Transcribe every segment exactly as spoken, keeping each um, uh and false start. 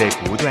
在不断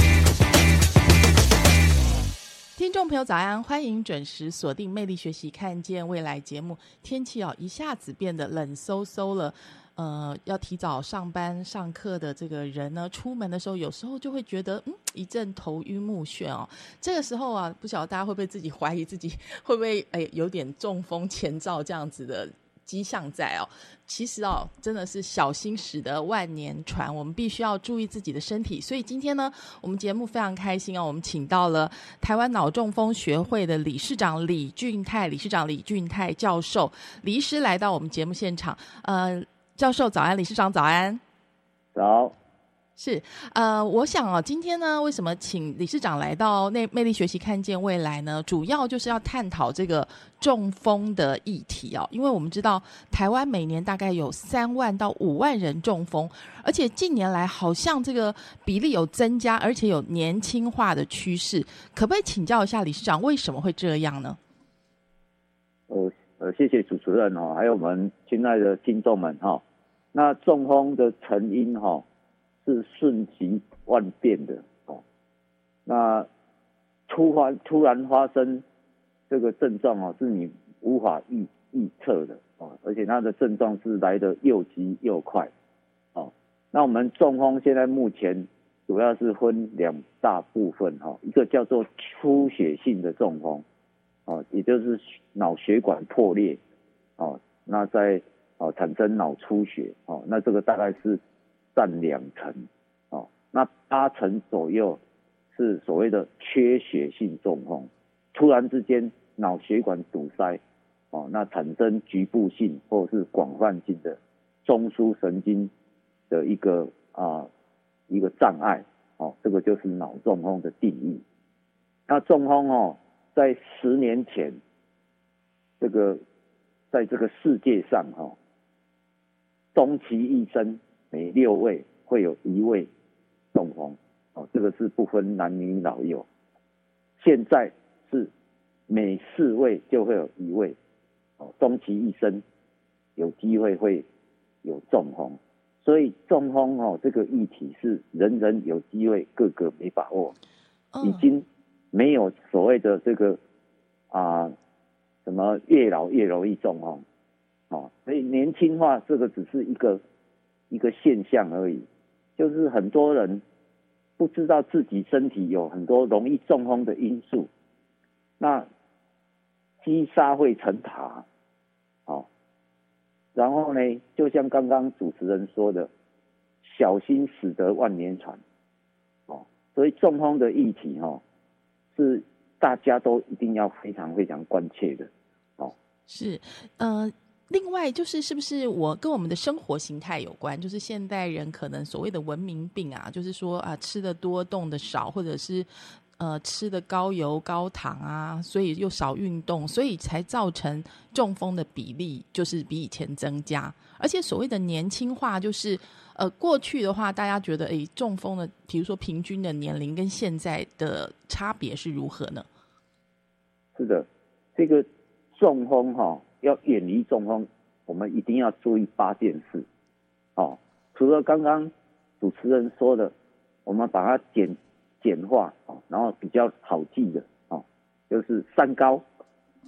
听众朋友早安，欢迎准时锁定魅力学习看见未来节目。天气哦一下子变得冷嗖嗖了，呃，要提早上班上课的这个人呢，出门的时候有时候就会觉得嗯一阵头晕目眩哦。这个时候啊，不晓得大家会不会自己怀疑自己会不会哎有点中风前兆这样子的迹象在哦。其实哦，真的是小心驶得万年船，我们必须要注意自己的身体。所以今天呢，我们节目非常开心哦，我们请到了台湾脑中风学会的理事长李俊泰，理事长李俊泰教授，李医师来到我们节目现场。呃，教授早安，理事长早安。早。是，呃，我想啊，今天呢，为什么请理事长来到《魅力学习看见未来》呢？主要就是要探讨这个中风的议题哦，因为我们知道台湾每年大概有三万到五万人中风，而且近年来好像这个比例有增加，而且有年轻化的趋势。可不可以请教一下理事长，为什么会这样呢？呃呃，谢谢主持人哦，还有我们亲爱的听众们哈、哦。那中风的成因哈、哦。是瞬息万变的哦，那突然突然发生这个症状哦，是你无法预预测的哦，而且它的症状是来得又急又快哦。那我们中风现在目前主要是分两大部分哈、哦，一个叫做出血性的中风哦，也就是脑血管破裂哦，那在哦产生脑出血哦，那这个大概是。占两成，哦，那八成左右是所谓的缺血性中风，突然之间脑血管堵塞，哦，那产生局部性或是广泛性的中枢神经的一个啊、呃、一个障碍，哦，这个就是脑中风的定义。那中风哦，在十年前，这个在这个世界上哈、哦，终其一生。每六位会有一位中风，哦，这个是不分男女老幼。现在是每四位就会有一位，哦，终其一生有机会会有中风，所以中风哦这个议题是人人有机会，个个没把握，已经没有所谓的这个啊、呃、什么越老越容易中风，哦，所以年轻化这个只是一个。一个现象而已，就是很多人不知道自己身体有很多容易中风的因素，那积沙会成塔，哦，然后呢，就像刚刚主持人说的，小心驶得万年船，哦，所以中风的议题哦，是大家都一定要非常非常关切的，哦，是，呃。另外就是是不是我跟我们的生活形态有关，就是现代人可能所谓的文明病啊，就是说啊吃的多动的少，或者是呃吃的高油高糖啊，所以又少运动，所以才造成中风的比例就是比以前增加。而且所谓的年轻化，就是呃过去的话大家觉得诶中风的比如说平均的年龄跟现在的差别是如何呢？是的，这个中风哈、哦要远离中风，我们一定要注意八件事。哦，除了刚刚主持人说的，我们把它简简化哦，然后比较好记的哦，就是三高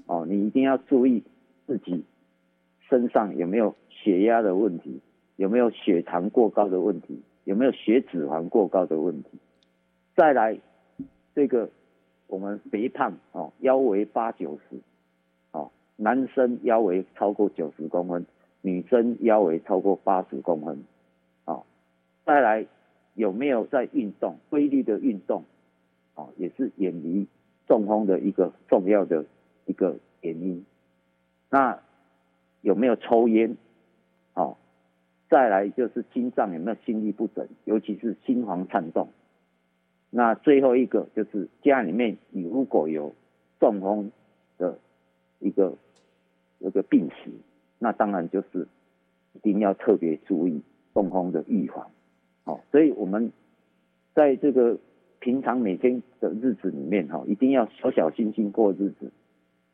哦，你一定要注意自己身上有没有血压的问题，有没有血糖过高的问题，有没有血脂肪过高的问题。再来这个我们肥胖、哦、腰围八九十，男生腰围超过九十公分，女生腰围超过八十公分、哦、再来有没有在运动，规律的运动、哦、也是远离中风的一个重要的一个原因。那有没有抽烟、哦、再来就是心脏有没有心律不整，尤其是心房颤动。那最后一个就是家里面你如果有中风的一个一个病史，那当然就是一定要特别注意中风的预防、哦、所以我们在这个平常每天的日子里面、哦、一定要小小心心过日子，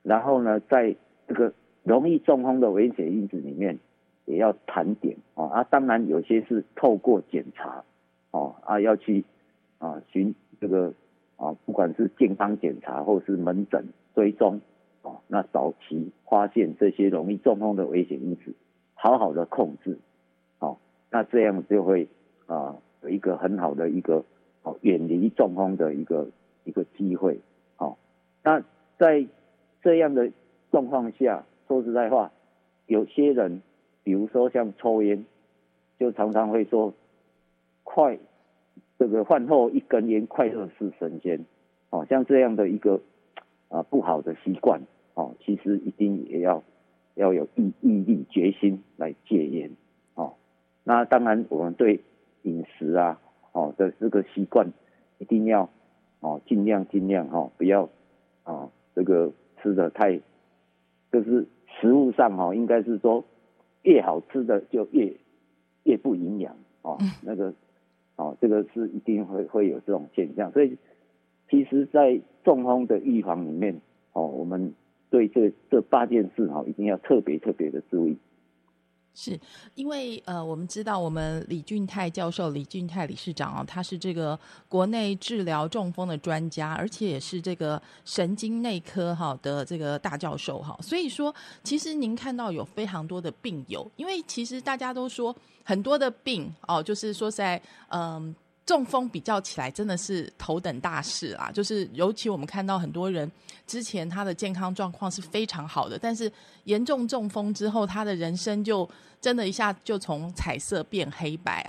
然后呢在这个容易中风的危险因子里面也要盘点、哦、啊当然有些是透过检查、哦、啊要去啊寻这个啊不管是健康检查或是门诊追踪，哦、那早期发现这些容易中风的危险因子，好好的控制、哦、那这样就会、呃、有一个很好的一个、哦、远离中风的一个一个机会、哦、那在这样的状况下，说实在话，有些人比如说像抽烟，就常常会说快这个饭后一根烟，快乐似神仙、哦、像这样的一个啊，不好的习惯哦，其实一定也要要有毅毅力、决心来戒烟哦。那当然，我们对饮食啊哦的这个习惯，一定要哦尽量尽量哦不要哦这个吃的太，就是食物上哦应该是说越好吃的就越越不营养哦那个哦这个是一定会会有这种现象，所以。其实在中风的预防里面、哦、我们对 这, 这八件事、哦、一定要特别特别的注意。是因为呃，我们知道我们李俊泰教授李俊泰理事长、哦、他是这个国内治疗中风的专家，而且也是这个神经内科、哦、的这个大教授、哦、所以说其实您看到有非常多的病友，因为其实大家都说很多的病、哦、就是说在嗯中风比较起来真的是头等大事啦，就是尤其我们看到很多人之前他的健康状况是非常好的，但是严重中风之后他的人生就真的一下就从彩色变黑白。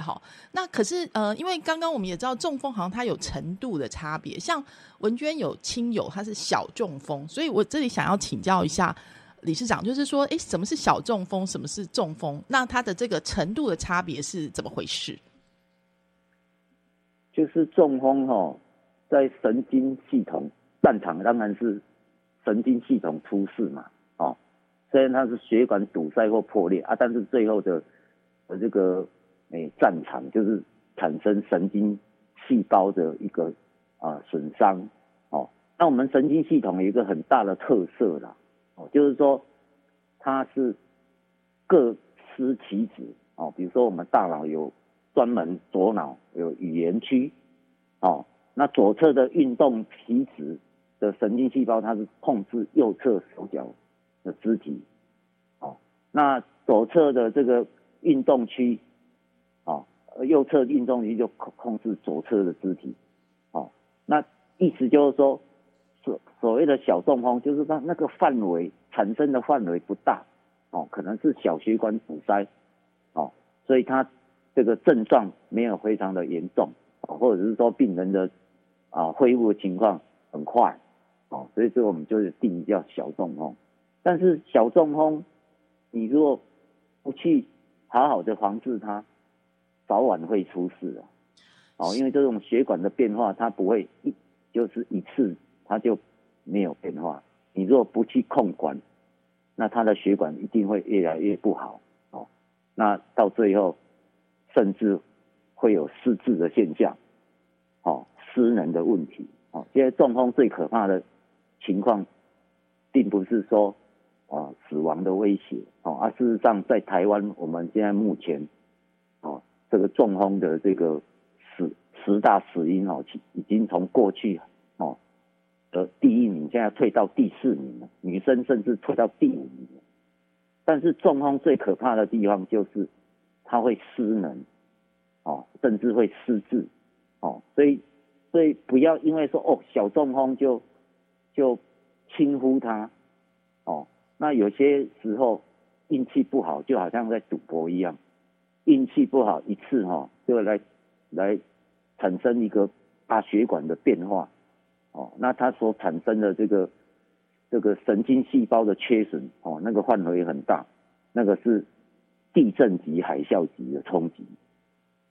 那可是呃，因为刚刚我们也知道中风好像它有程度的差别，像文娟有亲友他是小中风，所以我这里想要请教一下理事长，就是说诶，什么是小中风，什么是中风，那它的这个程度的差别是怎么回事？就是中风、哦、在神经系统擅长，当然是神经系统出事嘛、哦、虽然它是血管堵塞或破裂、啊、但是最后的这个、欸、战场就是产生神经细胞的一个、呃、损伤、哦、那我们神经系统有一个很大的特色啦、哦、就是说它是各司其职、哦、比如说我们大脑有专门左脑有语言区、哦、那左侧的运动皮质的神经细胞它是控制右侧手脚的肢体、哦、那左侧的这个运动区、哦、右侧运动区就控制左侧的肢体、哦、那意思就是说所所谓的小中风就是它那个范围产生的范围不大、哦、可能是小血管堵塞、哦、所以它这个症状没有非常的严重，或者是说病人的啊恢复情况很快，哦，所以说我们就是定义叫小中风。但是小中风，你如果不去好好的防治它，早晚会出事的、啊，哦，因为这种血管的变化，它不会一就是一次它就没有变化，你如果不去控管，那它的血管一定会越来越不好，哦，那到最后。甚至会有失智的现象，哦，失能的问题，哦，现在中风最可怕的情况，并不是说啊、哦、死亡的威胁，哦，而、啊、事实上在台湾，我们现在目前，哦，这个中风的这个死十大死因哦，已经从过去哦的第一名，现在退到第四名了，女生甚至退到第五名了。但是中风最可怕的地方就是。他会失能，哦，甚至会失智，哦，所以所以不要因为说哦小中风就就轻忽他，哦，那有些时候运气不好，就好像在赌博一样，运气不好一次哈、哦，就来来产生一个大血管的变化，哦，那它所产生的这个。这个神经细胞的缺损，哦，那个范围很大，那个是地震级、海啸级的冲击。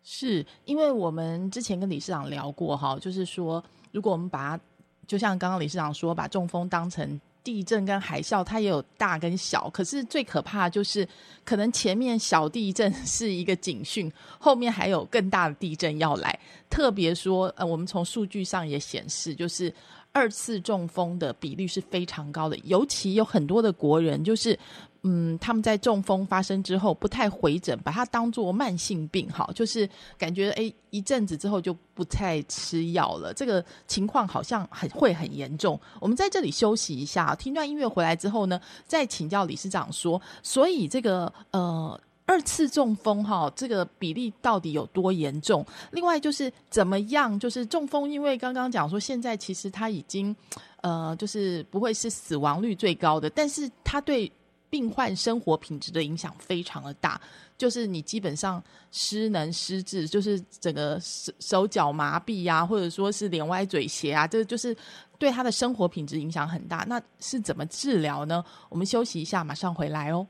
是因为我们之前跟理事长聊过哈，就是说，如果我们把它，就像刚刚理事长说，把中风当成地震跟海啸，它也有大跟小，可是最可怕的就是，可能前面小地震是一个警讯，后面还有更大的地震要来。特别说，呃，我们从数据上也显示，就是。二次中风的比率是非常高的，尤其有很多的国人就是嗯，他们在中风发生之后不太回诊，把它当作慢性病，好，就是感觉哎一阵子之后就不太吃药了，这个情况好像很会很严重。我们在这里休息一下，听段音乐回来之后呢，再请教理事长说，所以这个呃二次中风哈，这个比例到底有多严重？另外就是怎么样？就是中风，因为刚刚讲说，现在其实它已经，呃，就是不会是死亡率最高的，但是它对病患生活品质的影响非常的大。就是你基本上失能失智，就是整个手脚麻痹啊，或者说是脸歪嘴斜啊，这就是对他的生活品质影响很大。那是怎么治疗呢？我们休息一下，马上回来哦。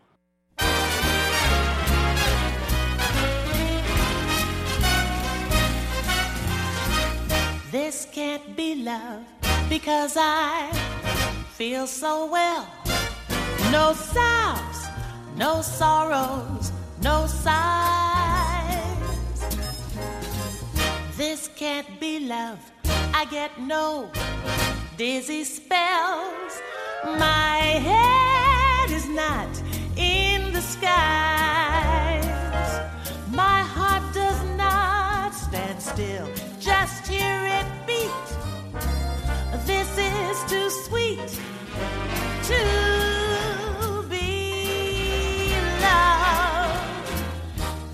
This can't be love because I feel so well. No sobs, no sorrows, no sighs. This can't be love. I get no dizzy spells. My head is not in the skies. My heart does not stand still.Just hear it beat. This is too sweet to be love.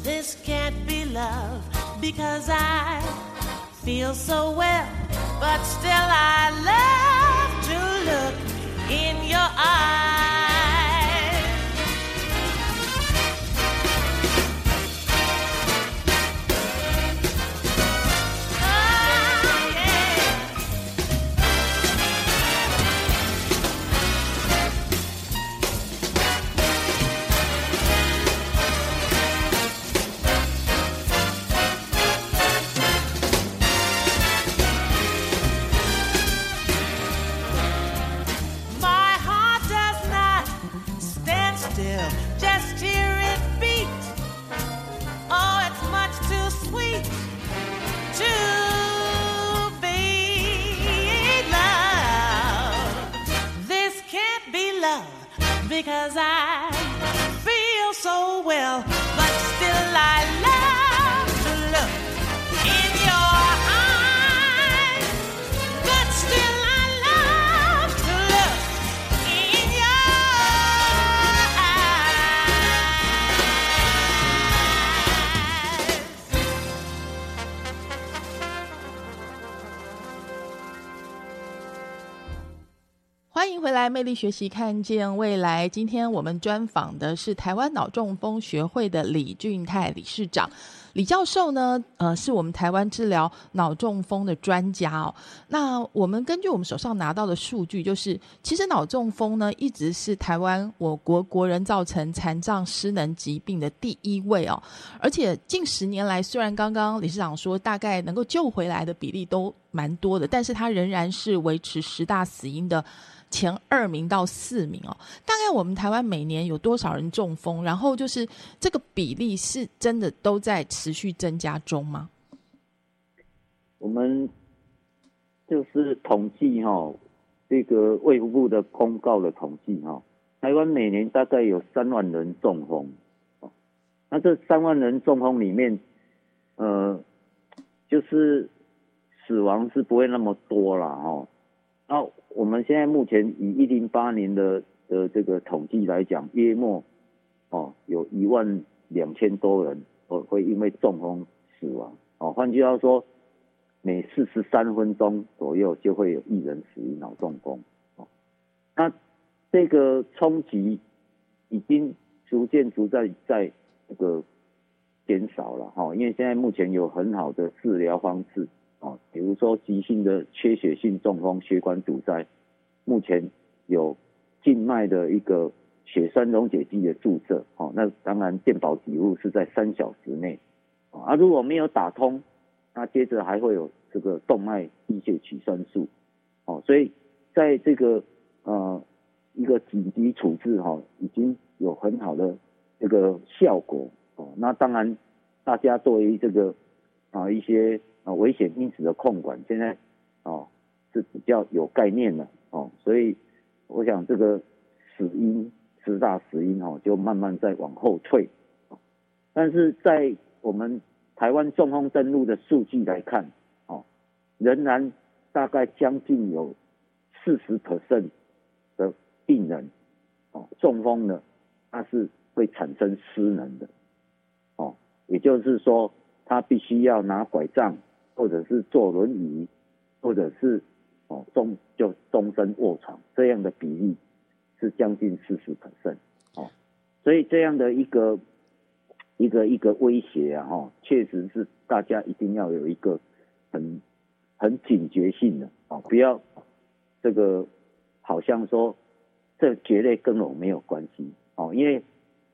This can't be love because I feel so well, but still I love to look in your eyes. Because I feel so well, but still I love to look in your eyes. But still I love to look in your eyes. 欢迎回来，魅力学习，看见未来。今天我们专访的是台湾脑中风学会的李俊泰理事长。李教授呢，呃，是我们台湾治疗脑中风的专家哦。那我们根据我们手上拿到的数据，就是其实脑中风呢，一直是台湾我国国人造成残障失能疾病的第一位哦。而且近十年来，虽然刚刚理事长说大概能够救回来的比例都蛮多的，但是它仍然是维持十大死因的前二名到四名哦。大概我们台湾每年有多少人中风？然后就是这个比例是真的都在持续增加中吗？我们就是统计哈、哦，这个卫福部的公告的统计哈、哦，台湾每年大概有三万人中风。哦、那这三万人中风里面，呃，就是死亡是不会那么多啦哈、哦。那、啊、我们现在目前以一零八年的的这个统计来讲，约莫哦有一万两千多人哦会因为中风死亡。哦，换句话说，每四十三分钟左右就会有一人死于脑中风。哦，那这个冲击已经逐渐逐在在这个减少了哈，因为现在目前有很好的治疗方式啊，比如说急性的缺血性中风、血管堵塞，目前有静脉的一个血栓溶解剂的注射啊，那当然健保给付是在三小时内啊，如果没有打通，那接着还会有这个动脉低血取栓术哦，所以在这个呃一个紧急处置哈，已经有很好的这个效果。哦，那当然，大家对于这个啊一些啊危险因子的控管，现在哦是比较有概念了哦，所以我想这个死因十大死因哦就慢慢在往后退。哦，但是在我们台湾中风登陆的数据来看，哦仍然大概将近有 百分之四十 的病人哦中风呢，它是会产生失能的。也就是说，他必须要拿拐杖，或者是坐轮椅，或者是哦终就终身卧床，这样的比例是将近 百分之四十 哦，所以这样的一个一个一个威胁啊，哦，确实是大家一定要有一个很很警觉性的哦，不要这个好像说这绝对跟我没有关系哦，因为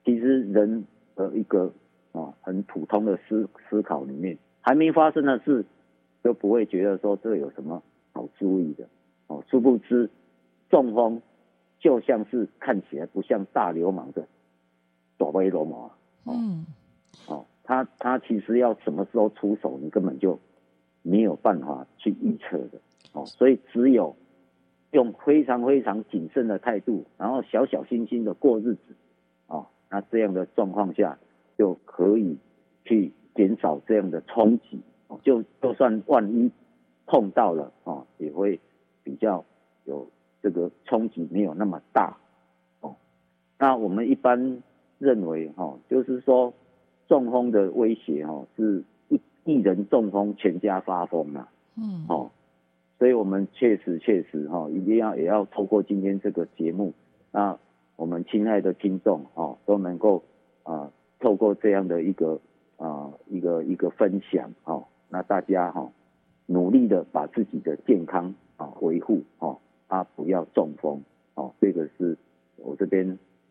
其实人的一个哦，很普通的思思考里面，还没发生的事，都不会觉得说这有什么好注意的哦。殊不知，中风就像是看起来不像大流氓的大尾流氓，嗯，哦，他他其实要什么时候出手，你根本就没有办法去预测的哦。所以只有用非常非常谨慎的态度，然后小小心心的过日子哦。那这样的状况下，就可以去减少这样的冲击，就就算万一碰到了哦，也会比较有这个冲击没有那么大哦。那我们一般认为哦，就是说中风的威胁哦，是一一人中风全家发疯啊，嗯哦，所以我们确实确实哈，一定要也要透过今天这个节目，那我们亲爱的听众哦，都能够啊。呃透过这样的一个啊、呃、一个一个分享哦，那大家哈、哦、努力的把自己的健康啊、哦、维护哦，啊不要中风哦，这个是我这边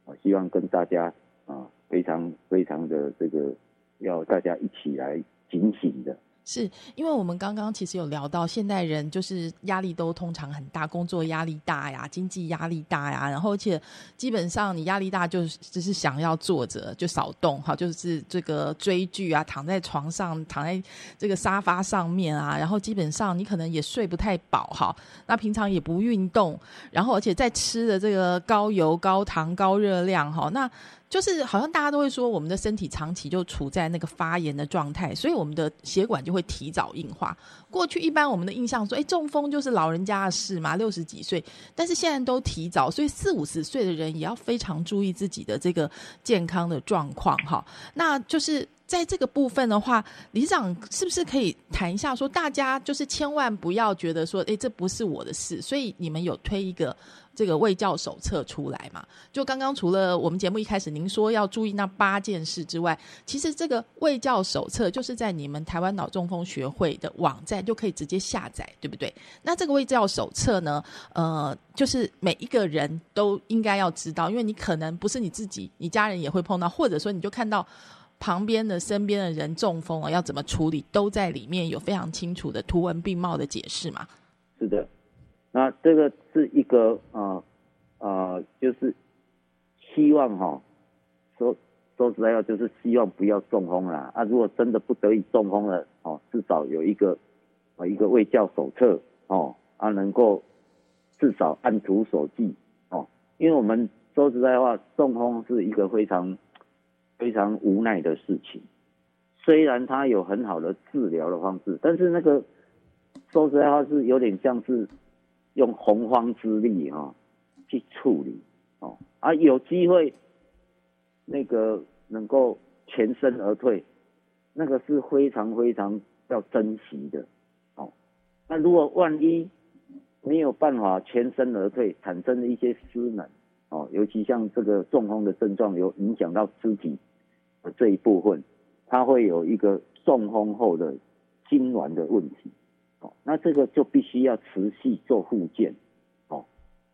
我、哦、希望跟大家啊非常非常的这个要大家一起来警醒的。是因为我们刚刚其实有聊到现代人就是压力都通常很大，工作压力大呀，经济压力大呀，然后而且基本上你压力大就只是想要坐着就少动，好就是这个追剧啊，躺在床上躺在这个沙发上面啊，然后基本上你可能也睡不太饱，好那平常也不运动，然后而且在吃的这个高油高糖高热量，好那就是好像大家都会说我们的身体长期就处在那个发炎的状态，所以我们的血管就会提早硬化。过去一般我们的印象说哎，中风就是老人家的事嘛，六十几岁，但是现在都提早，所以四五十岁的人也要非常注意自己的这个健康的状况哈。那就是在这个部分的话，理事长是不是可以谈一下说大家就是千万不要觉得说哎，这不是我的事，所以你们有推一个这个卫教手册出来嘛，就刚刚除了我们节目一开始您说要注意那八件事之外，其实这个卫教手册就是在你们台湾脑中风学会的网站就可以直接下载，对不对？那这个卫教手册呢呃，就是每一个人都应该要知道，因为你可能不是你自己，你家人也会碰到，或者说你就看到旁边的身边的人中风了要怎么处理，都在里面有非常清楚的图文并茂的解释嘛。是的，那这个是一个呃呃，就是希望哈、哦，说说实在话，就是希望不要中风啦。啊，如果真的不得已中风了，哦，至少有一个啊、哦、一个卫教手册哦，啊能够至少按图索骥哦，因为我们说实在话，中风是一个非常非常无奈的事情。虽然它有很好的治疗的方式，但是那个说实在话是有点像是用洪荒之力哈、哦、去处理哦，啊有机会那个能够全身而退，那个是非常非常要珍惜的。哦，那如果万一没有办法全身而退，产生了一些失能，哦，尤其像这个中风的症状有影响到肢体的这一部分，它会有一个中风后的痉挛的问题。哦，那这个就必须要持续做复健。哦，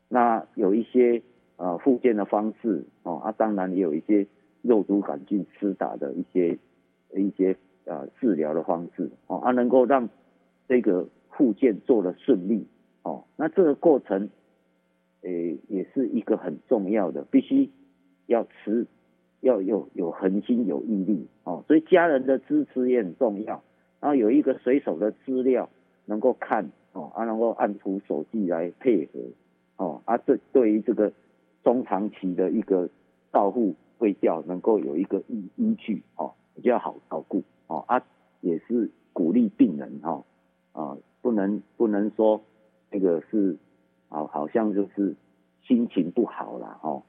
那有一些呃复健的方式，哦，啊，当然也有一些肉毒杆菌施打的一些一些呃治疗的方式，哦，啊，能够让这个复健做得顺利。哦，那这个过程，诶，也是一个很重要的，必须要持要有有恒心有毅力。哦，所以家人的支持也很重要，然后有一个随手的资料。能够看哦，啊，能够按图索骥来配合哦，啊，这对于这个中长期的一个照护卫教能够有一个依依据哦，比较好照顾哦，啊，也是鼓励病人哈，啊，不能不能说那个是好，好像就是心情不好啦哦，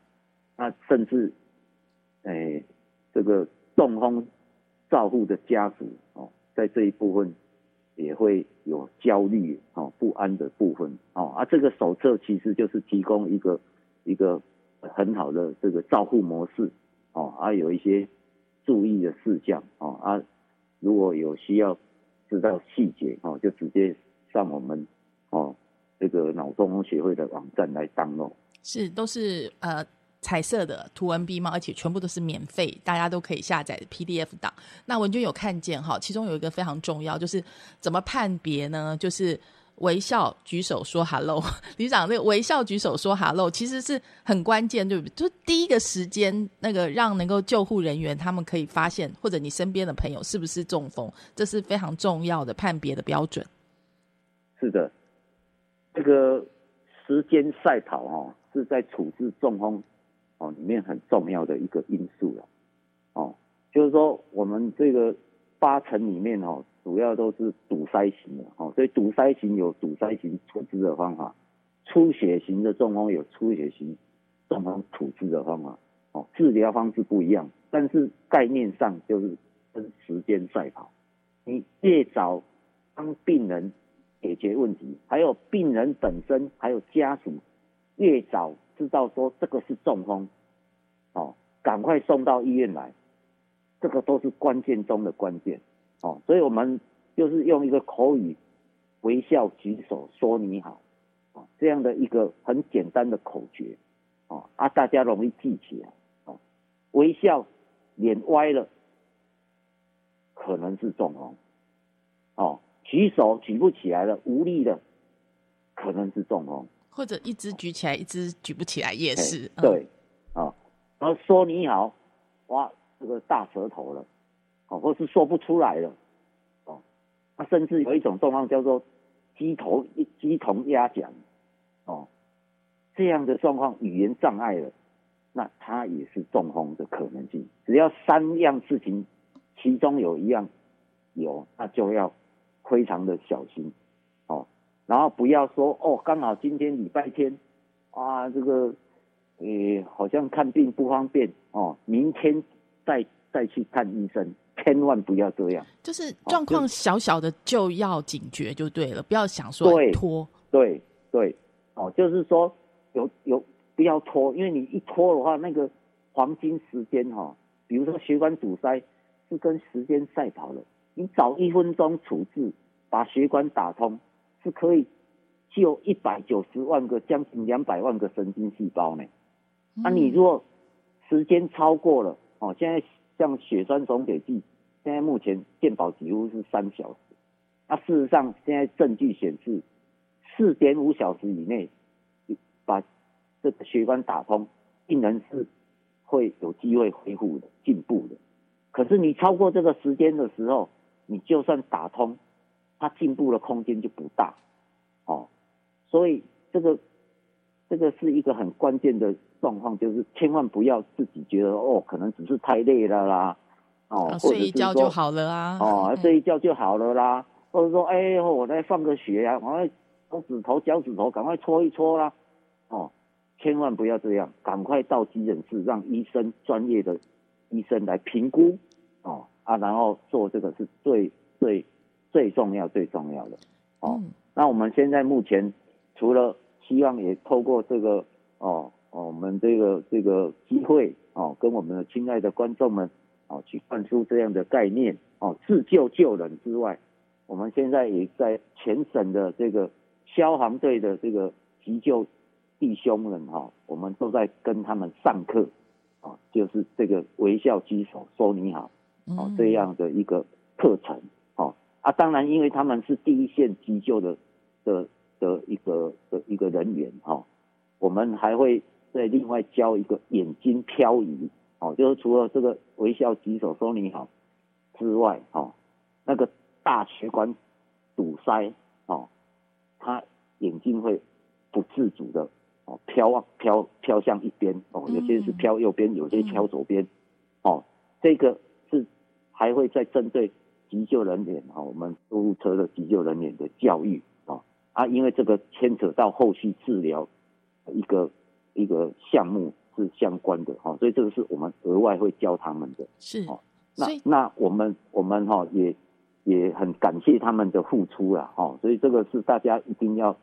那甚至诶、哎、这个中风照护的家属哦，在这一部分。也会有焦虑、哦、不安的部分、哦、啊，这个手册其实就是提供一个一个很好的这个照护模式哦，啊，有一些注意的事项哦，啊，如果有需要知道细节哦，就直接上我们哦这个脑中风协会的网站来 download。是，都是呃。彩色的图文并茂，而且全部都是免费，大家都可以下载 P D F 档。那文娟有看见哈，其中有一个非常重要，就是怎么判别呢？就是微笑举手说 hello， 理事长那个微笑举手说 hello 其实是很关键，对不对？就是第一个时间那个让能够救护人员他们可以发现，或者你身边的朋友是不是中风，这是非常重要的判别的标准。是的，这个时间赛跑哈，是在处置中风。哦，里面很重要的一个因素了，哦，就是说我们这个八成里面哦，主要都是堵塞型的，哦，所以堵塞型有堵塞型处置的方法，出血型的中风有出血型中风处置的方法，哦，治疗方式不一样，但是概念上就是跟时间赛跑，你越早帮病人解决问题，还有病人本身，还有家属，越早。知道说这个是中风，哦，赶快送到医院来，这个都是关键中的关键，哦，所以我们就是用一个口语微笑举手说你好，哦，这样的一个很简单的口诀，哦，啊，大家容易记起来，哦，微笑脸歪了，可能是中风，哦，举手举不起来了，无力了，可能是中风。或者一只举起来，一只举不起来也是。对，啊、嗯哦，然后说你好，哇，这个大舌头了，哦，或是说不出来了，哦，啊，甚至有一种状况叫做鸡头鸡同鸭讲，哦，这样的状况语言障碍了，那它也是中风的可能性。只要三样事情，其中有一样有，那就要非常的小心。然后不要说哦，刚好今天礼拜天，啊，这个，呃，好像看病不方便哦，明天再再去看医生，千万不要这样。就是状况小小的就要警觉就对了，不要想说拖。对对，哦，就是说有有不要拖，因为你一拖的话，那个黄金时间哈、哦，比如说血管堵塞是跟时间赛跑了，你早一分钟处置，把血管打通。是可以救一百九十万个，将近两百万个神经细胞呢。那、嗯啊、你如果时间超过了，哦，现在像血栓溶解剂，现在目前健保几乎是三小时。那、啊、事实上，现在证据显示，四点五小时以内把这个血管打通，病人是会有机会恢复的、进步的。可是你超过这个时间的时候，你就算打通。它进步的空间就不大，哦，所以这个这个是一个很关键的状况，就是千万不要自己觉得哦，可能只是太累了啦，哦，啊、睡一觉就好了啊，哦，嗯、睡一觉就好了啦，或者说哎、欸，我来放个血啊，赶快手指头、脚趾头赶快搓一搓啦，哦，千万不要这样，赶快到急诊室，让医生专业的医生来评估，哦，啊，然后做这个是最最最重要最重要的。哦，嗯、那我们现在目前除了希望也透过这个哦哦我们这个这个机会哦，跟我们的亲爱的观众们哦去灌输这样的概念哦，自救救人之外，我们现在也在全省的这个消防队的这个急救弟兄们哈、哦，我们都在跟他们上课。哦，就是这个微笑举手说你好，哦，这样的一个课程，哦啊，当然因为他们是第一线急救的的的一个的一个人员，哈、哦，我们还会再另外教一个眼睛漂移，哦，就是除了这个微笑举手说你好之外，哦，那个大血管堵塞，哦，他眼睛会不自主的。哦，飘飘飘向一边哦，有些是飘右边，有些飘左边，哦，这个是还会再针对急救人员啊、哦，我们救护车的急救人员的教育啊、哦、啊，因为这个牵扯到后续治疗一个一个项目是相关的哈、哦，所以这个是我们额外会教他们的。是哦，那那我们我们哈、哦、也也很感谢他们的付出啦哈、哦，所以这个是大家一定要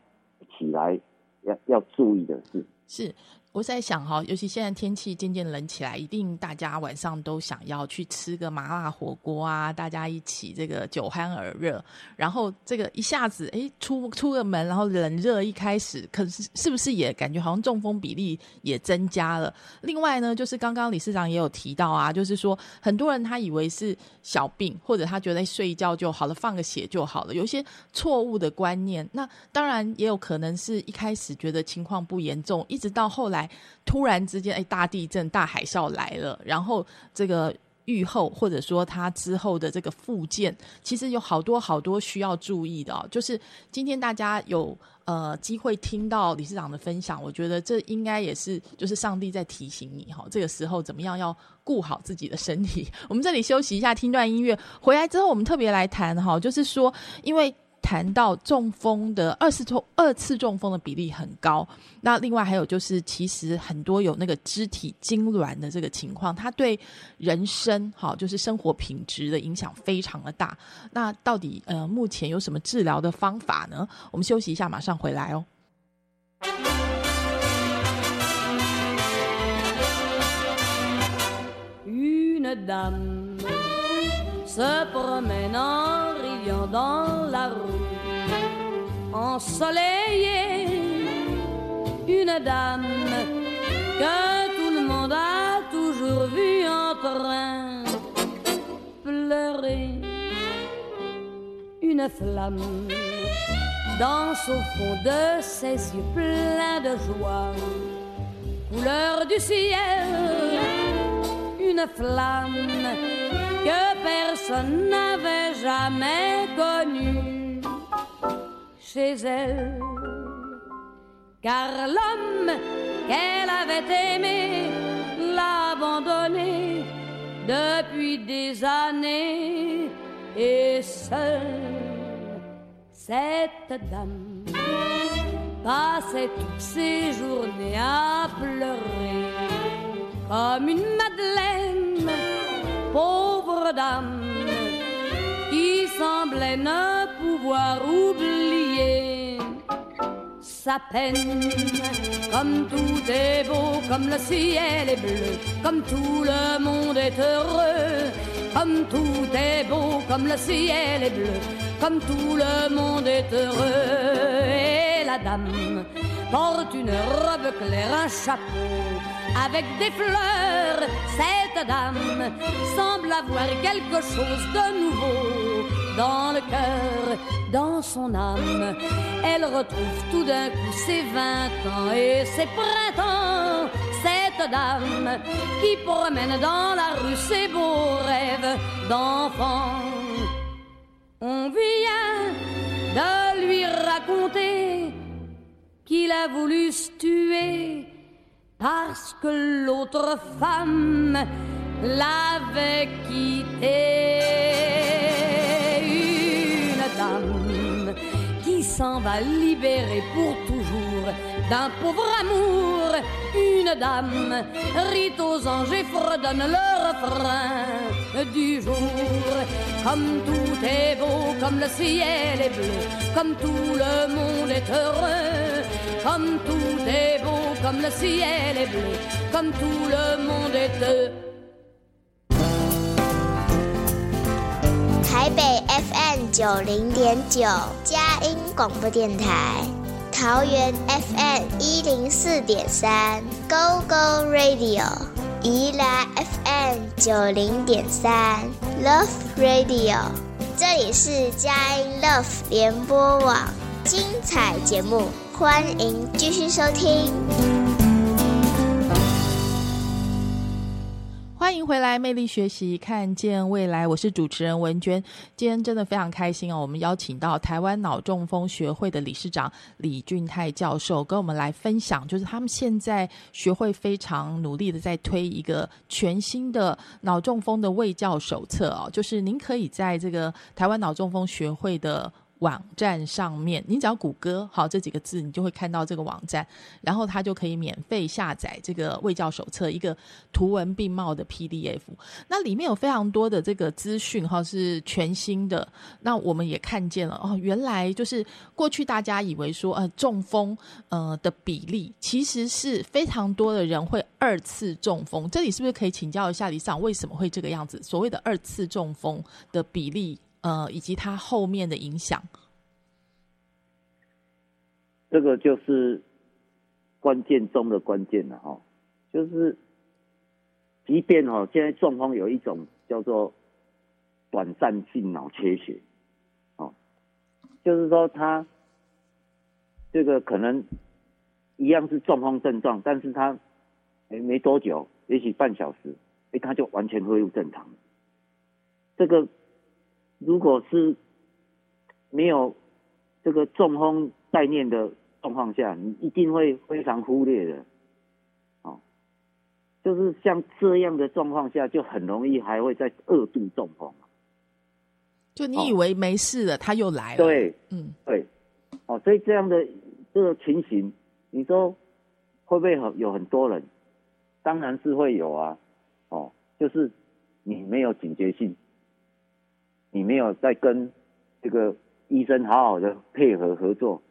起来。要, 要注意的是是我在想哈，尤其现在天气渐渐冷起来，一定大家晚上都想要去吃个麻辣火锅啊，大家一起这个酒酣耳热，然后这个一下子哎出出个门，然后冷热一开始，可是是不是也感觉好像中风比例也增加了？另外呢，就是刚刚理事长也有提到啊，就是说很多人他以为是小病，或者他觉得睡一觉就好了，放个血就好了，有一些错误的观念。那当然也有可能是一开始觉得情况不严重，一直到后来。突然之间，哎，大地震、大海啸来了，然后这个预后或者说他之后的这个复健，其实有好多好多需要注意的哦。就是今天大家有呃机会听到理事长的分享，我觉得这应该也是就是上帝在提醒你哈、哦，这个时候怎么样要顾好自己的身体。我们这里休息一下，听段音乐，回来之后我们特别来谈哈、哦，就是说因为。谈到中风的二次中二次中风的比例很高，那另外还有就是其实很多有那个肢体痉挛的这个情况，它对人生好就是生活品质的影响非常的大。那到底呃目前有什么治疗的方法呢？我们休息一下马上回来哦。Une dame se promène en rivière dans la rue, ensoleillée, une dame que tout le monde a toujours vue en train pleurer. Une flamme danse au fond de ses yeux pleins de joie, couleur du ciel, une flamme.Que personne n'avait jamais connu chez elle, car l'homme qu'elle avait aimé l'a abandonnée depuis des années, et seule cette dame passait toutes ses journées à pleurer comme une madeleine.Pauvre dame qui semblait ne pouvoir oublier sa peine. Comme tout est beau, comme le ciel est bleu, comme tout le monde est heureux. Comme tout est beau, comme le ciel est bleu, comme tout le monde est heureux. Et la dame porte une robe claire, un chapeau.Avec des fleurs, cette dame semble avoir quelque chose de nouveau dans le cœur, dans son âme. Elle retrouve tout d'un coup ses vingt ans et ses printemps. Cette dame qui promène dans la rue ses beaux rêves d'enfant. On vient de lui raconter qu'il a voulu se tuer.Parce que l'autre femme l'avait quitté. Une dame qui s'en va libérer pour toujours d'un pauvre amour une dame. Rit aux anges et fredonne le refrain du jour. Comme tout est beau, comme le ciel est bleu, comme tout le monde est heureux. Comme tout est beau, comme le ciel est bleu, comme tout le monde est heureux. 台北 F M 九零点九佳音广播电台，桃园 F M 一零四点三 Go Go Radio， 宜兰 F M 九零点三 Love Radio， 这里是佳音 Love 联播网，精彩节目，欢迎继续收听。欢迎回来，魅力学习，看见未来，我是主持人文娟。今天真的非常开心哦，我们邀请到台湾脑中风学会的理事长李俊泰教授跟我们来分享，就是他们现在学会非常努力的在推一个全新的脑中风的卫教手册哦，就是您可以在这个台湾脑中风学会的网站上面，你只要谷歌好这几个字，你就会看到这个网站，然后它就可以免费下载这个卫教手册，一个图文并茂的 P D F， 那里面有非常多的这个资讯是全新的。那我们也看见了哦，原来就是过去大家以为说呃中风呃的比例其实是非常多的人会二次中风，这里是不是可以请教一下理事长为什么会这个样子，所谓的二次中风的比例呃，以及它后面的影响，这个就是关键中的关键了哈。就是，即便哦，现在中风有一种叫做短暂性脑缺血，哦，就是说它这个可能一样是中风症状，但是它没多久，也许半小时，哎，它就完全恢复正常。这个。如果是没有这个中风概念的状况下，你一定会非常忽略的，哦，就是像这样的状况下，就很容易还会再二度中风。就你以为没事了，哦，他又来了。对，嗯，对，哦，所以这样的这个情形，你说会不会有很多人？当然是会有啊，哦，就是你没有警觉性。你没有在跟这个医生好好的配合合作，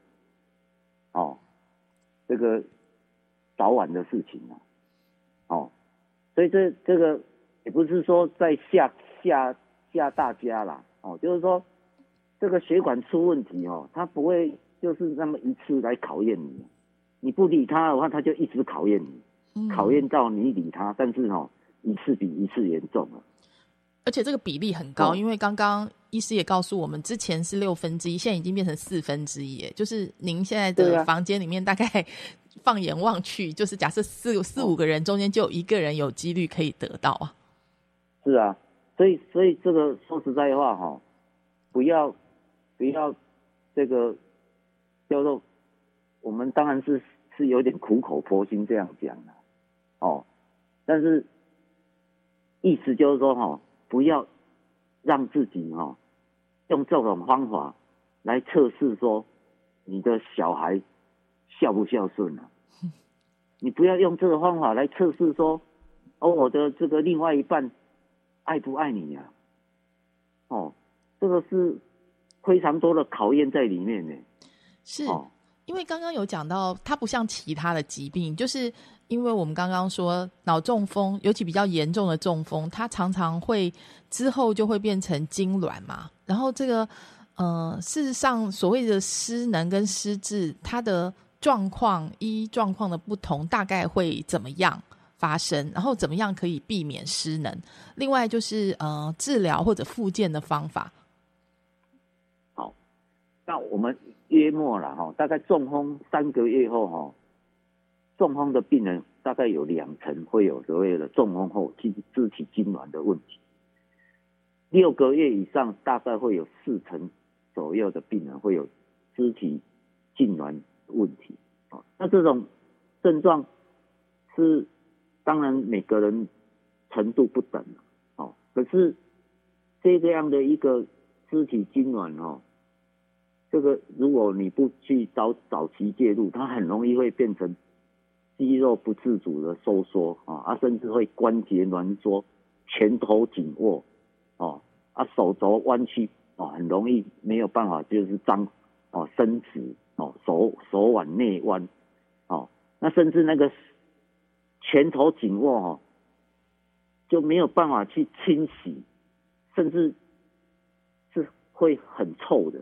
哦，这个早晚的事情啊，哦，所以这这个也不是说在吓吓吓大家啦，哦，就是说这个血管出问题哦，它不会就是那么一次来考验你，你不理它的话，它就一直考验你，考验到你理它，但是哦，一次比一次严重了。而且这个比例很高，因为刚刚医师也告诉我们，之前是六分之一，现在已经变成四分之一，就是您现在的房间里面大概放眼望去，啊，就是假设四四五个人中间就有一个人有几率可以得到啊。是啊，所以所以这个说实在话哈，不要不要这个叫做我们当然是是有点苦口婆心这样讲的哦，但是意思就是说哈。不要让自己哈，哦，用这种方法来测试说你的小孩孝不孝顺啊，你不要用这个方法来测试说哦我的这个另外一半爱不爱你啊，哦，这个是非常多的考验在里面呢。是，哦，因为刚刚有讲到它不像其他的疾病，就是。因为我们刚刚说脑中风，尤其比较严重的中风，它常常会之后就会变成痉挛嘛。然后这个呃，事实上所谓的失能跟失智，它的状况依状况的不同，大概会怎么样发生？然后怎么样可以避免失能？另外就是呃，治疗或者复健的方法。好，那我们约莫了哈，大概中风三个月后哈。中风的病人大概有两成会有所谓的中风后肢体痉挛的问题，六个月以上大概会有四成左右的病人会有肢体痉挛问题。那这种症状是当然每个人程度不等，可是这样的一个肢体痉挛这个如果你不去早早期介入，它很容易会变成肌肉不自主的收缩啊，啊甚至会关节挛缩、拳头紧握，哦啊手肘弯曲，哦很容易没有办法就是张哦伸直哦手手腕内弯，哦那甚至那个拳头紧握哦就没有办法去清洗，甚至是会很臭的。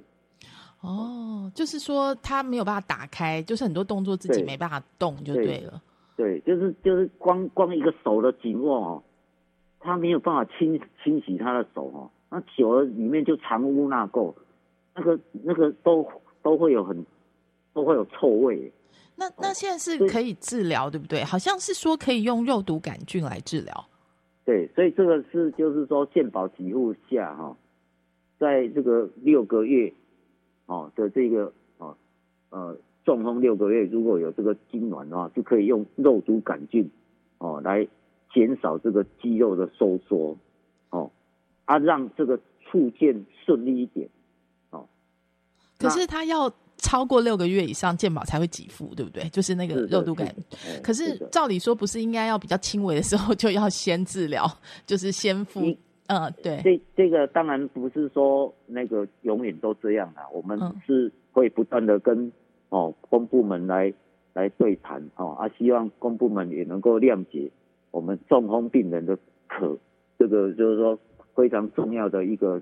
哦，就是说他没有办法打开，就是很多动作自己没办法动就对了。对，对就是就是光光一个手的紧握哦，他没有办法清清洗他的手哦，那久了里面就藏污纳垢，那个那个都都会有很都会有臭味。那那现在是可以治疗、哦、对不对？好像是说可以用肉毒杆菌来治疗。对，所以这个是就是说健保给付下哈、哦，在这个六个月。哦的这个哦呃中风六个月如果有这个痉挛的话，就可以用肉毒杆菌哦来减少这个肌肉的收缩哦啊让这个复健顺利一点哦。可是它要超过六个月以上健保才会给付，对不对？就是那个肉毒杆菌。可是照理说不是应该要比较轻微的时候就要先治疗，就是先敷。嗯，对，这这个当然不是说那个永远都这样啦，我们是会不断的跟哦公部门来来对谈哦啊，希望公部门也能够谅解我们中风病人的可这个就是说非常重要的一个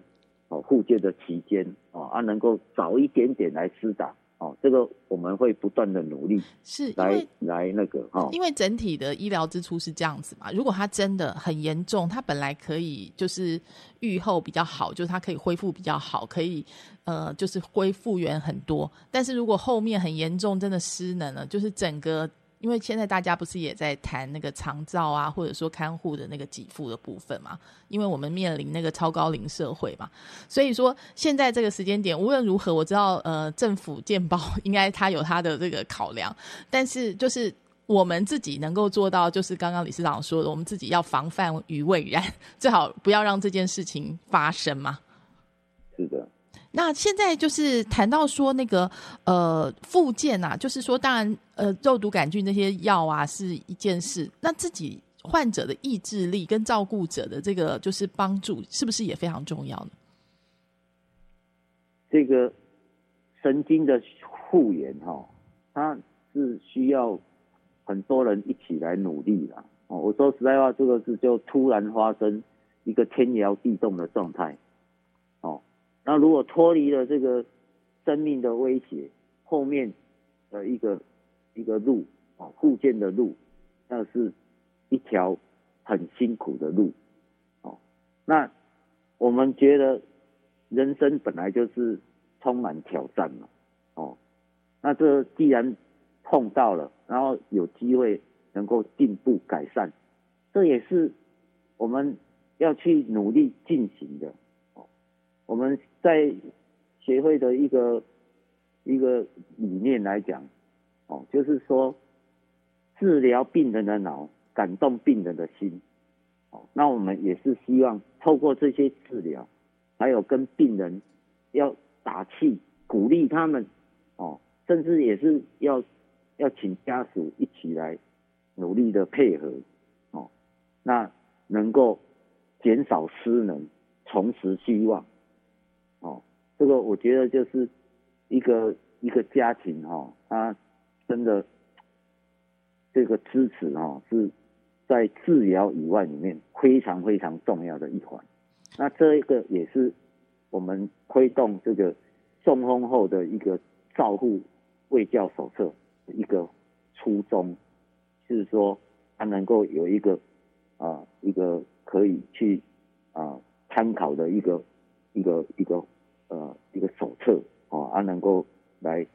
哦复健的期间哦啊，能够早一点点来施打。哦，这个我们会不断的努力，是来来那个哈、哦，因为整体的医疗支出是这样子嘛。如果它真的很严重，它本来可以就是预后比较好，就是它可以恢复比较好，可以呃就是恢复原很多。但是如果后面很严重，真的失能了，就是整个，因为现在大家不是也在谈那个长照啊，或者说看护的那个给付的部分嘛？因为我们面临那个超高龄社会嘛，所以说现在这个时间点，无论如何，我知道呃，政府健保应该它有它的这个考量，但是就是我们自己能够做到，就是刚刚理事长说的，我们自己要防范于未然，最好不要让这件事情发生嘛。是的。那现在就是谈到说那个呃复健啊，就是说当然呃肉毒杆菌这些药啊是一件事，那自己患者的意志力跟照顾者的这个就是帮助是不是也非常重要呢？这个神经的复原哦，它是需要很多人一起来努力啦。哦，我说实在话，这个是就突然发生一个天摇地动的状态。那如果脱离了这个生命的威胁，后面的一个一个路哦，复健的路，那是一条很辛苦的路哦。那我们觉得人生本来就是充满挑战嘛哦。那这既然碰到了，然后有机会能够进步改善，这也是我们要去努力进行的。我们在协会的一个一个理念来讲，哦，就是说治疗病人的脑，感动病人的心，哦，那我们也是希望透过这些治疗，还有跟病人要打气、鼓励他们，哦，甚至也是要要请家属一起来努力的配合，哦，那能够减少失能，重拾希望。哦，这个我觉得就是一个一个家庭哈、哦，他真的这个支持哈、哦、是在治疗以外里面非常非常重要的一环。那这一个也是我们推动这个中风后的一个照护卫教手册的一个初衷，就是说它能够有一个啊、呃、一个可以去啊、呃、参考的一个。一个一个呃一个手册哦，啊能够来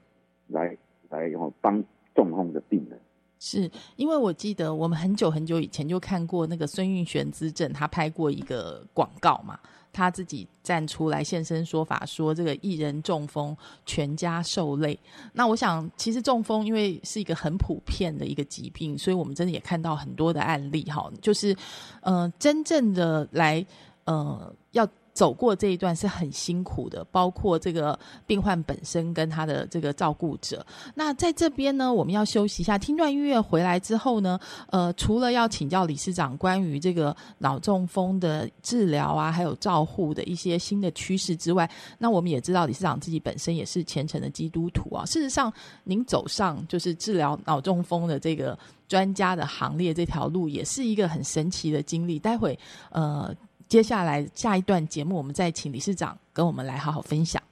来来哦帮中风的病人。是因为我记得我们很久很久以前就看过那个孙运璇资政，他拍过一个广告嘛，他自己站出来现身说法，说这个一人中风全家受累。那我想其实中风因为是一个很普遍的一个疾病，所以我们真的也看到很多的案例哈，就是呃真正的来呃要走过这一段是很辛苦的，包括这个病患本身跟他的这个照顾者。那在这边呢，我们要休息一下，听段音乐回来之后呢，呃，除了要请教理事长关于这个脑中风的治疗啊，还有照护的一些新的趋势之外，那我们也知道理事长自己本身也是虔诚的基督徒啊。事实上，您走上就是治疗脑中风的这个专家的行列这条路，也是一个很神奇的经历。待会呃，接下来下一段节目，我们再请理事长跟我们来好好分享。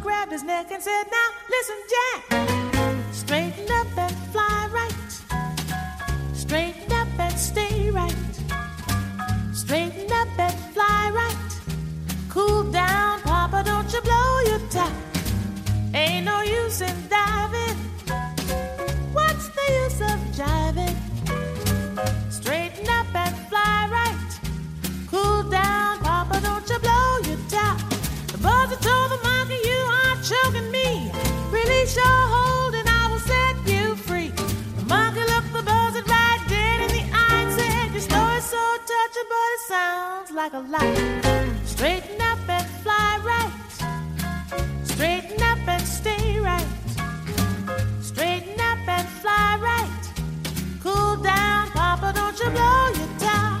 Grabbed his neck and said, now listen, Jack, straighten up and fly right, straighten up and stay right, straighten up and fly right, cool down, Papa, don't you blow your top, ain't no use in diving, what's the use of jiving, straighten up and fly right, cool down, Papa, don't you blow your top, the buzzer told the monkey, you choking me, release your hold and I will set you free. The monkey looked the buzzard right dead in the eye and said, your story's so touching but it sounds like a lie. Straighten up and fly right, straighten up and stay right, straighten up and fly right, cool down, Papa, don't you blow your top.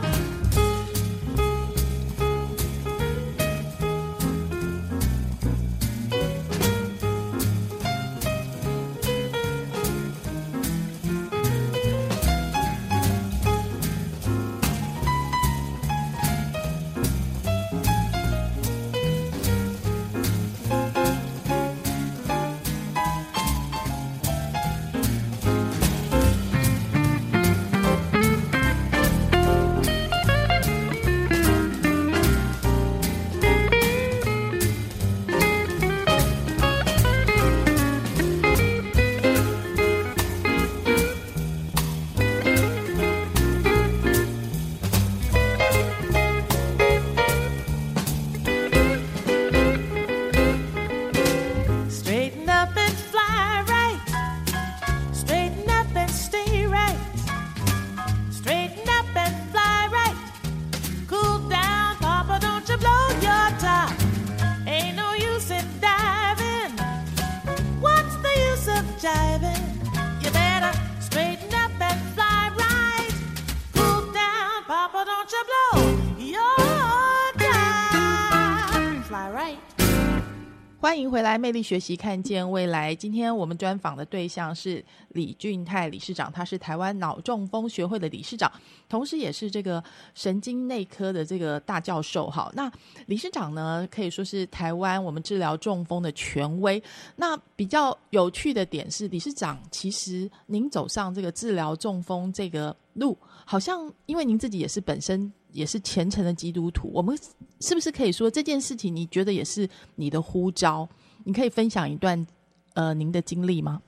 《魅力学习看见未来》，今天我们专访的对象是李俊泰理事长，他是台湾脑中风学会的理事长，同时也是这个神经内科的这个大教授。好，那理事长呢可以说是台湾我们治疗中风的权威。那比较有趣的点是，理事长其实您走上这个治疗中风这个路，好像因为您自己也是本身也是虔诚的基督徒，我们是不是可以说这件事情你觉得也是你的呼召？你可以分享一段呃您的经历吗？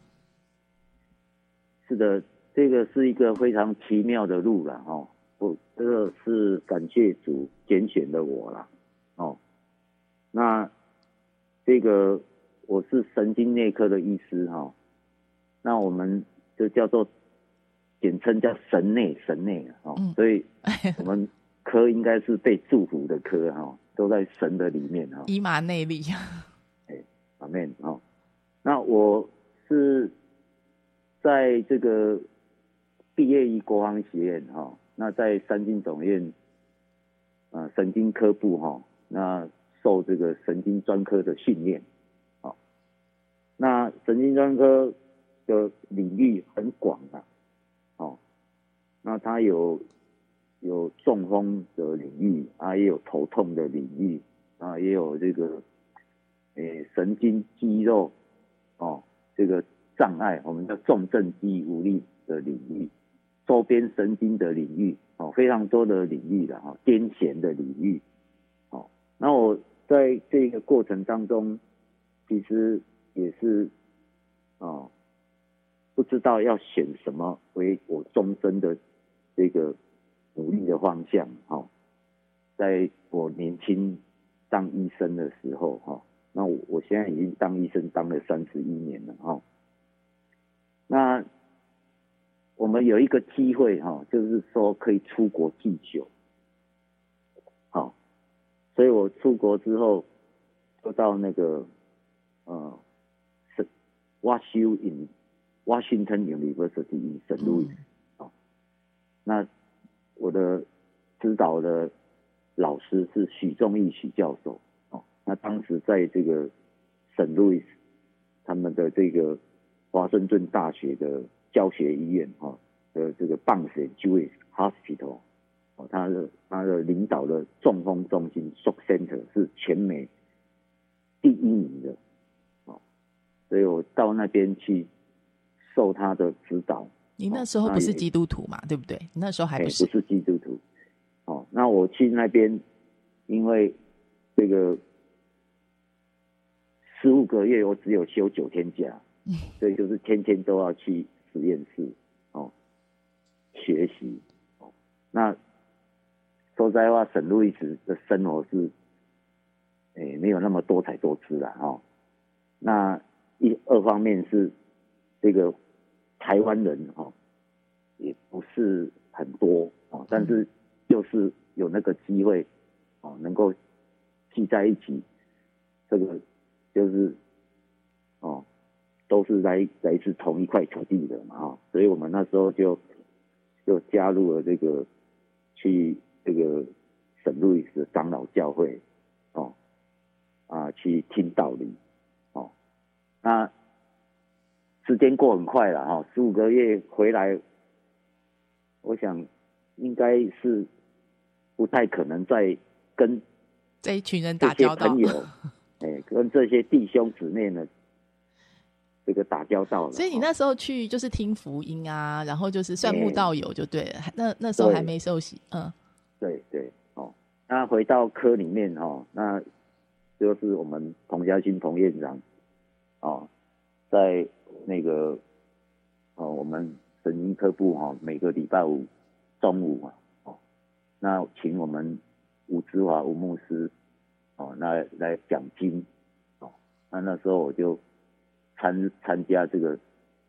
是的，这个是一个非常奇妙的路啦，哦，我这个是感谢主拣选的我啦，哦，那这个我是神经内科的医师哈，哦，那我们就叫做简称叫神内神内哦，嗯，所以我们科应该是被祝福的科哈，哦，都在神的里面哈，哦，以马内利。阿们哦，那我是在这个毕业于国防学院哈，哦，那在三军总院啊，呃、神经科部哈，哦，那受这个神经专科的训练，哦，那神经专科的领域很广啊，哦，那它有有中风的领域啊，也有头痛的领域啊，也有这个。诶，神经肌肉哦，这个障碍，我们叫重症肌力无力的领域，周边神经的领域哦，非常多的领域了哈，癫痫的领域哦。那我在这个过程当中，其实也是哦，不知道要选什么为我终身的这个努力的方向。哦，在我年轻当医生的时候，哦，那 我, 我现在已经当医生当了三十一年了，哦，那我们有一个机会，哦，就是说可以出国祭酒，哦，所以我出国之后就到那个呃是 Washington University in Saint Louis，嗯哦，那我的指导的老师是许仲义许教授，哦，那当时在这个 Saint Louis 他们的这个华盛顿大学的教学医院，哦，的这个棒协 Jewish Hospital，哦，他的他的领导的中风中心 Shock Center 是全美第一名的，哦，所以我到那边去受他的指导。你那时候不是基督徒嘛，哦，对不对？你那时候还不是，欸，不是基督徒，哦，那我去那边因为这个十五个月我只有休九天假，嗯，所以就是天天都要去实验室，哦，学习，哦，那说实在话圣路易斯的生活是欸，没有那么多彩多姿啦，哦，那一二方面是这个台湾人，哦，也不是很多，哦，但是就是有那个机会，哦，能够聚在一起，这个就是哦都是来来自同一块土地的嘛，哦，所以我们那时候就就加入了这个去这个圣路易斯长老教会，哦啊，去听道理，哦，那时间过很快了哈，十五个月回来，我想应该是不太可能再跟这一群人打交道，哎，跟这些弟兄姊妹呢这个打交道了。所以你那时候去就是听福音啊，然后就是算慕道友就对了，欸，那那时候还没受洗，嗯，对对，哦，那回到科里面哈，哦，那。就是我们彭家新彭院长，哦，在那个哦我们神经科部哈，哦，每个礼拜五中午啊，哦，那请我们吴之华吴牧师哦那来讲经，哦，那那时候我就参参加这个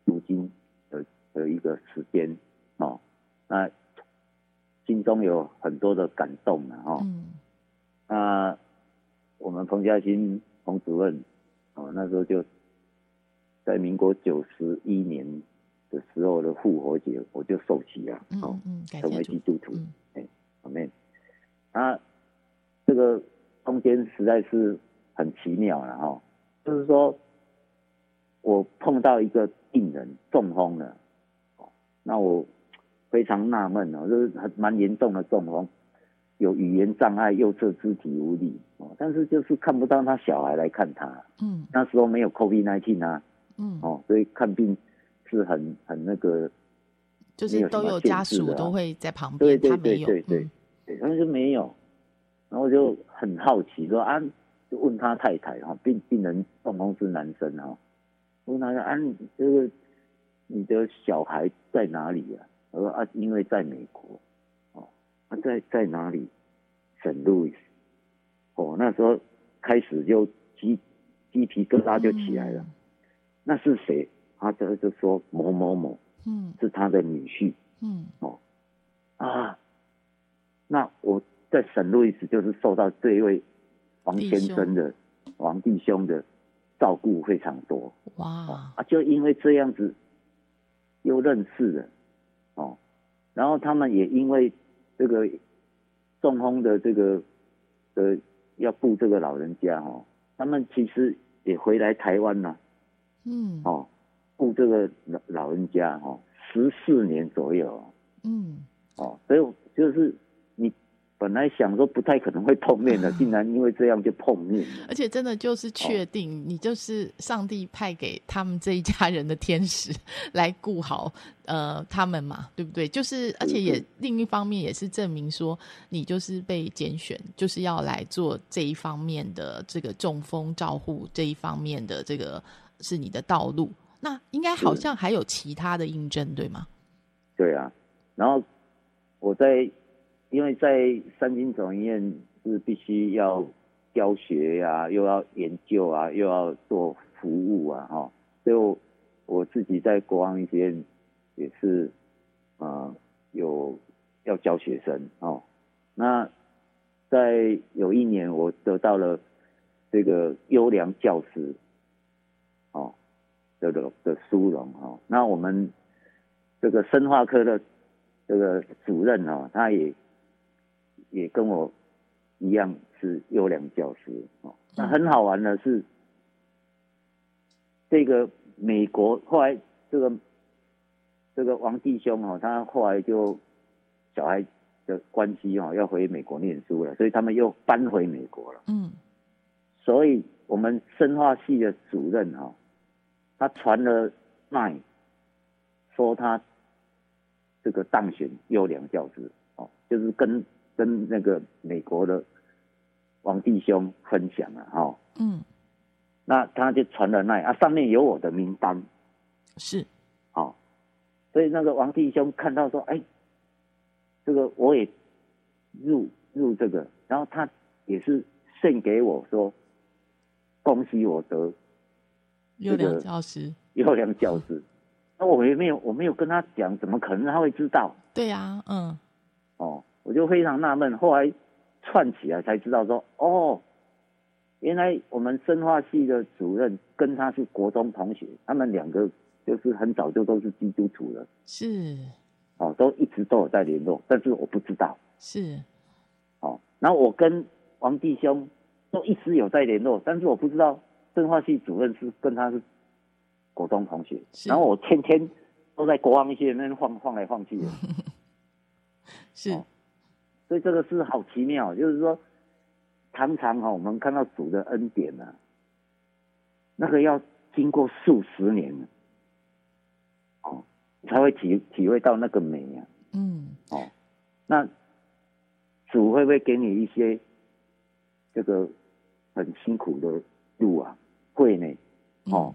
读经的的一个时间，哦，那心中有很多的感动啊，哦，嗯，那。我们彭家新彭主任，哦，那时候就在民国九十一年的时候的复活节，我就受洗了，哦，嗯嗯，成为基督徒。哎，阿门。啊，这个中间实在是很奇妙了哈，哦，就是说我碰到一个病人中风了，哦，那我非常纳闷哦，就是很蛮严重的中风。有语言障碍，右侧肢体无力，哦，但是就是看不到他小孩来看他，嗯，那时候没有 COVID 十九 啊，嗯，哦，所以看病是很很那个，就是都有家属都会在旁边，他没有，对对对对，但是没有，然后就很好奇说啊，就问他太太哈，病病人中风是男生哈，问他啊，这个你的小孩在哪里啊？我说啊，因为在美国。在在哪里？圣路易，哦，那时候开始就鸡鸡皮疙瘩就起来了。嗯，那是谁？他就就说某某某，嗯，是他的女婿，嗯，哦，啊，那我在圣路易就是受到这一位王先生的王弟兄的照顾非常多，哇，哦，啊，就因为这样子又认识了，哦，然后他们也因为。这个中风的这个呃，要顾这个老人家哈，哦，他们其实也回来台湾了，啊，嗯，哦，顾这个老老人家哈，哦，十四年左右，嗯，哦，所以就是你本来想说不太可能会碰面的，竟然因为这样就碰面了，而且真的就是确定，哦，你就是上帝派给他们这一家人的天使来顾好。呃，他们嘛，对不对？就是，而且也另一方面也是证明说，你就是被拣选，就是要来做这一方面的这个中风照护这一方面的这个是你的道路。那应该好像还有其他的应征对吗？对啊，然后我在因为在三金总医院是必须要教学啊，又要研究啊，又要做服务啊，哈、哦，所以我我自己在国王医学院也是啊、呃、有要教学生哦。那在有一年我得到了这个优良教师哦的的殊荣哦。那我们这个生化科的这个主任哦，他也也跟我一样是优良教师哦。那很好玩的是，这个美国后来这个这个王弟兄哦，他后来就小孩的关系哦，要回美国念书了，所以他们又搬回美国了。嗯，所以我们生化系的主任哦，他传了 line 说他这个当选优良教师哦，就是跟跟那个美国的王弟兄分享了哈、哦。嗯，那他就传了 line 啊，上面有我的名单，是，哦，所以那个王弟兄看到说，哎、欸。这个我也入入这个，然后他也是献给我说，恭喜我得优良教师，优良教师。那我也没有，我没有跟他讲，怎么可能他会知道？对呀、啊，嗯，哦，我就非常纳闷，后来串起来才知道说，哦，原来我们生化系的主任跟他是国中同学，他们两个就是很早就都是基督徒了，是。哦，都一直都有在联络，但是我不知道。是，哦，然后我跟王弟兄都一直有在联络，但是我不知道生化系主任是跟他是国中同学。然后我天天都在国王一些那边晃晃来晃去的。是、哦，所以这个是好奇妙，就是说，常常哈、哦，我们看到主的恩典呢、啊，那个要经过数十年。才会体体会到那个美啊，嗯，哦，那主会不会给你一些这个很辛苦的路啊？会呢，哦，嗯、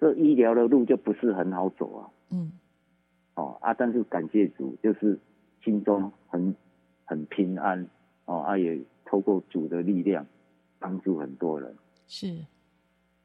这医疗的路就不是很好走啊，嗯，哦啊，但是感谢主，就是心中很很平安哦，啊也透过主的力量帮助很多人，是，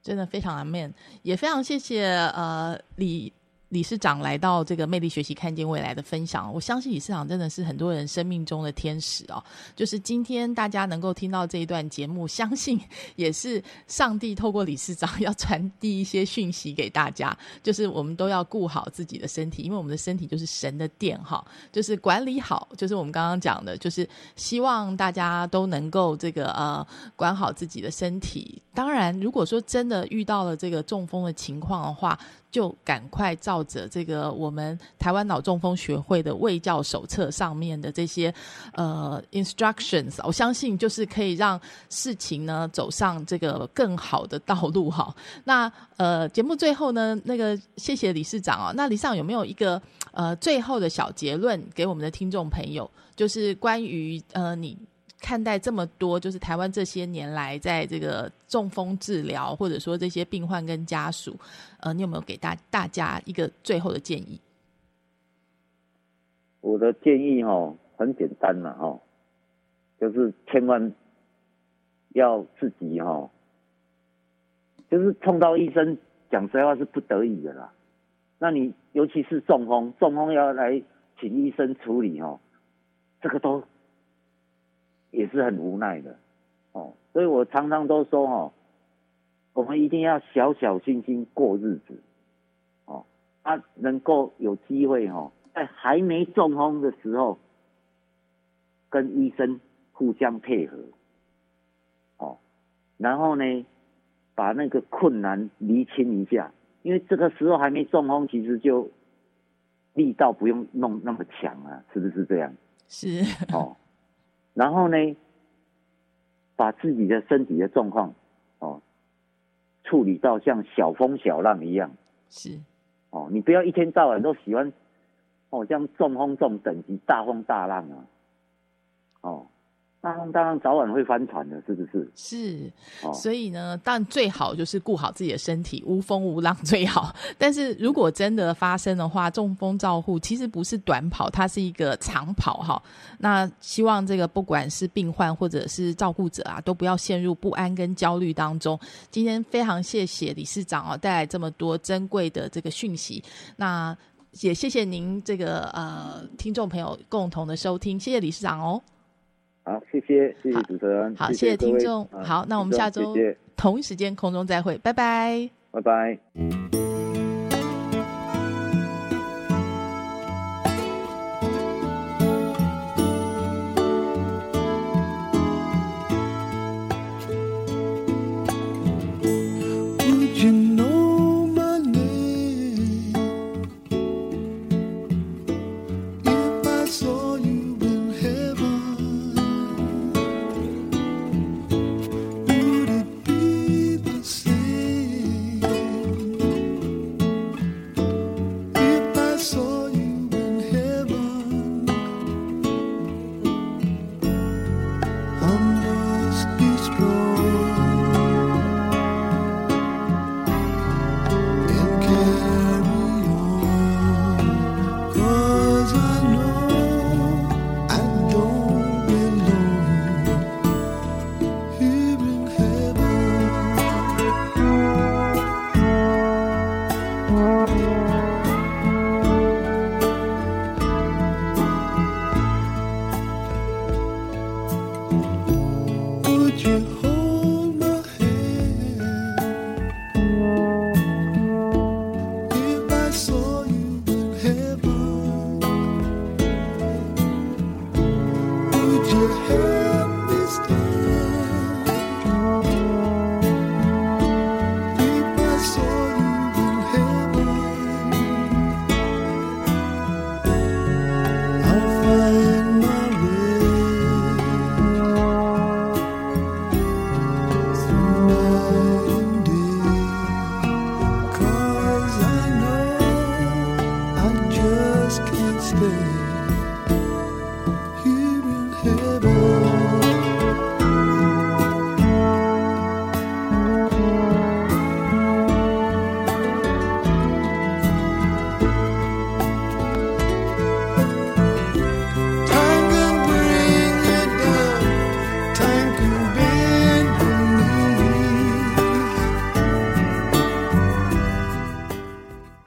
真的非常阿们，也非常谢谢呃李。理事长来到这个魅力学习看见未来的分享，我相信理事长真的是很多人生命中的天使哦。就是今天大家能够听到这一段节目，相信也是上帝透过理事长要传递一些讯息给大家，就是我们都要顾好自己的身体，因为我们的身体就是神的殿哈，就是管理好，就是我们刚刚讲的，就是希望大家都能够这个呃管好自己的身体。当然，如果说真的遇到了这个中风的情况的话，就赶快照着这个我们台湾脑中风学会的卫教手册上面的这些呃 instructions， 我相信就是可以让事情呢走上这个更好的道路哈。那呃节目最后呢，那个谢谢理事长哦。那理事长有没有一个呃最后的小结论给我们的听众朋友，就是关于呃你看待这么多，就是台湾这些年来在这个中风治疗，或者说这些病患跟家属，呃，你有没有给大大家一个最后的建议？我的建议哦，很简单了哦，就是千万要自己哦，就是碰到医生讲实话是不得已的啦。那你尤其是中风，中风要来请医生处理哦，这个都。也是很无奈的，哦，所以我常常都说哦，我们一定要小小心心过日子，哦，啊，能够有机会哦，在还没中风的时候，跟医生互相配合，哦，然后呢，把那个困难厘清一下，因为这个时候还没中风，其实就力道不用弄那么强啊，是不是这样？是，哦。然后呢，把自己的身体的状况，哦，处理到像小风小浪一样。是，哦，你不要一天到晚都喜欢，哦，像中风中等级大风大浪啊，哦，当然，当然早晚会翻船的，是不是？是，哦、所以呢，但最好就是顾好自己的身体，无风无浪最好。但是如果真的发生的话，中风照护其实不是短跑，它是一个长跑哈。那希望这个不管是病患或者是照顾者啊，都不要陷入不安跟焦虑当中。今天非常谢谢理事长哦，带来这么多珍贵的这个讯息。那也谢谢您这个呃听众朋友共同的收听，谢谢理事长哦。好，谢谢，谢谢主持人，好，谢谢听众，好，那我们下周同一时间空中再会，拜拜，拜拜。Would you know my name if I saw you?Can't stay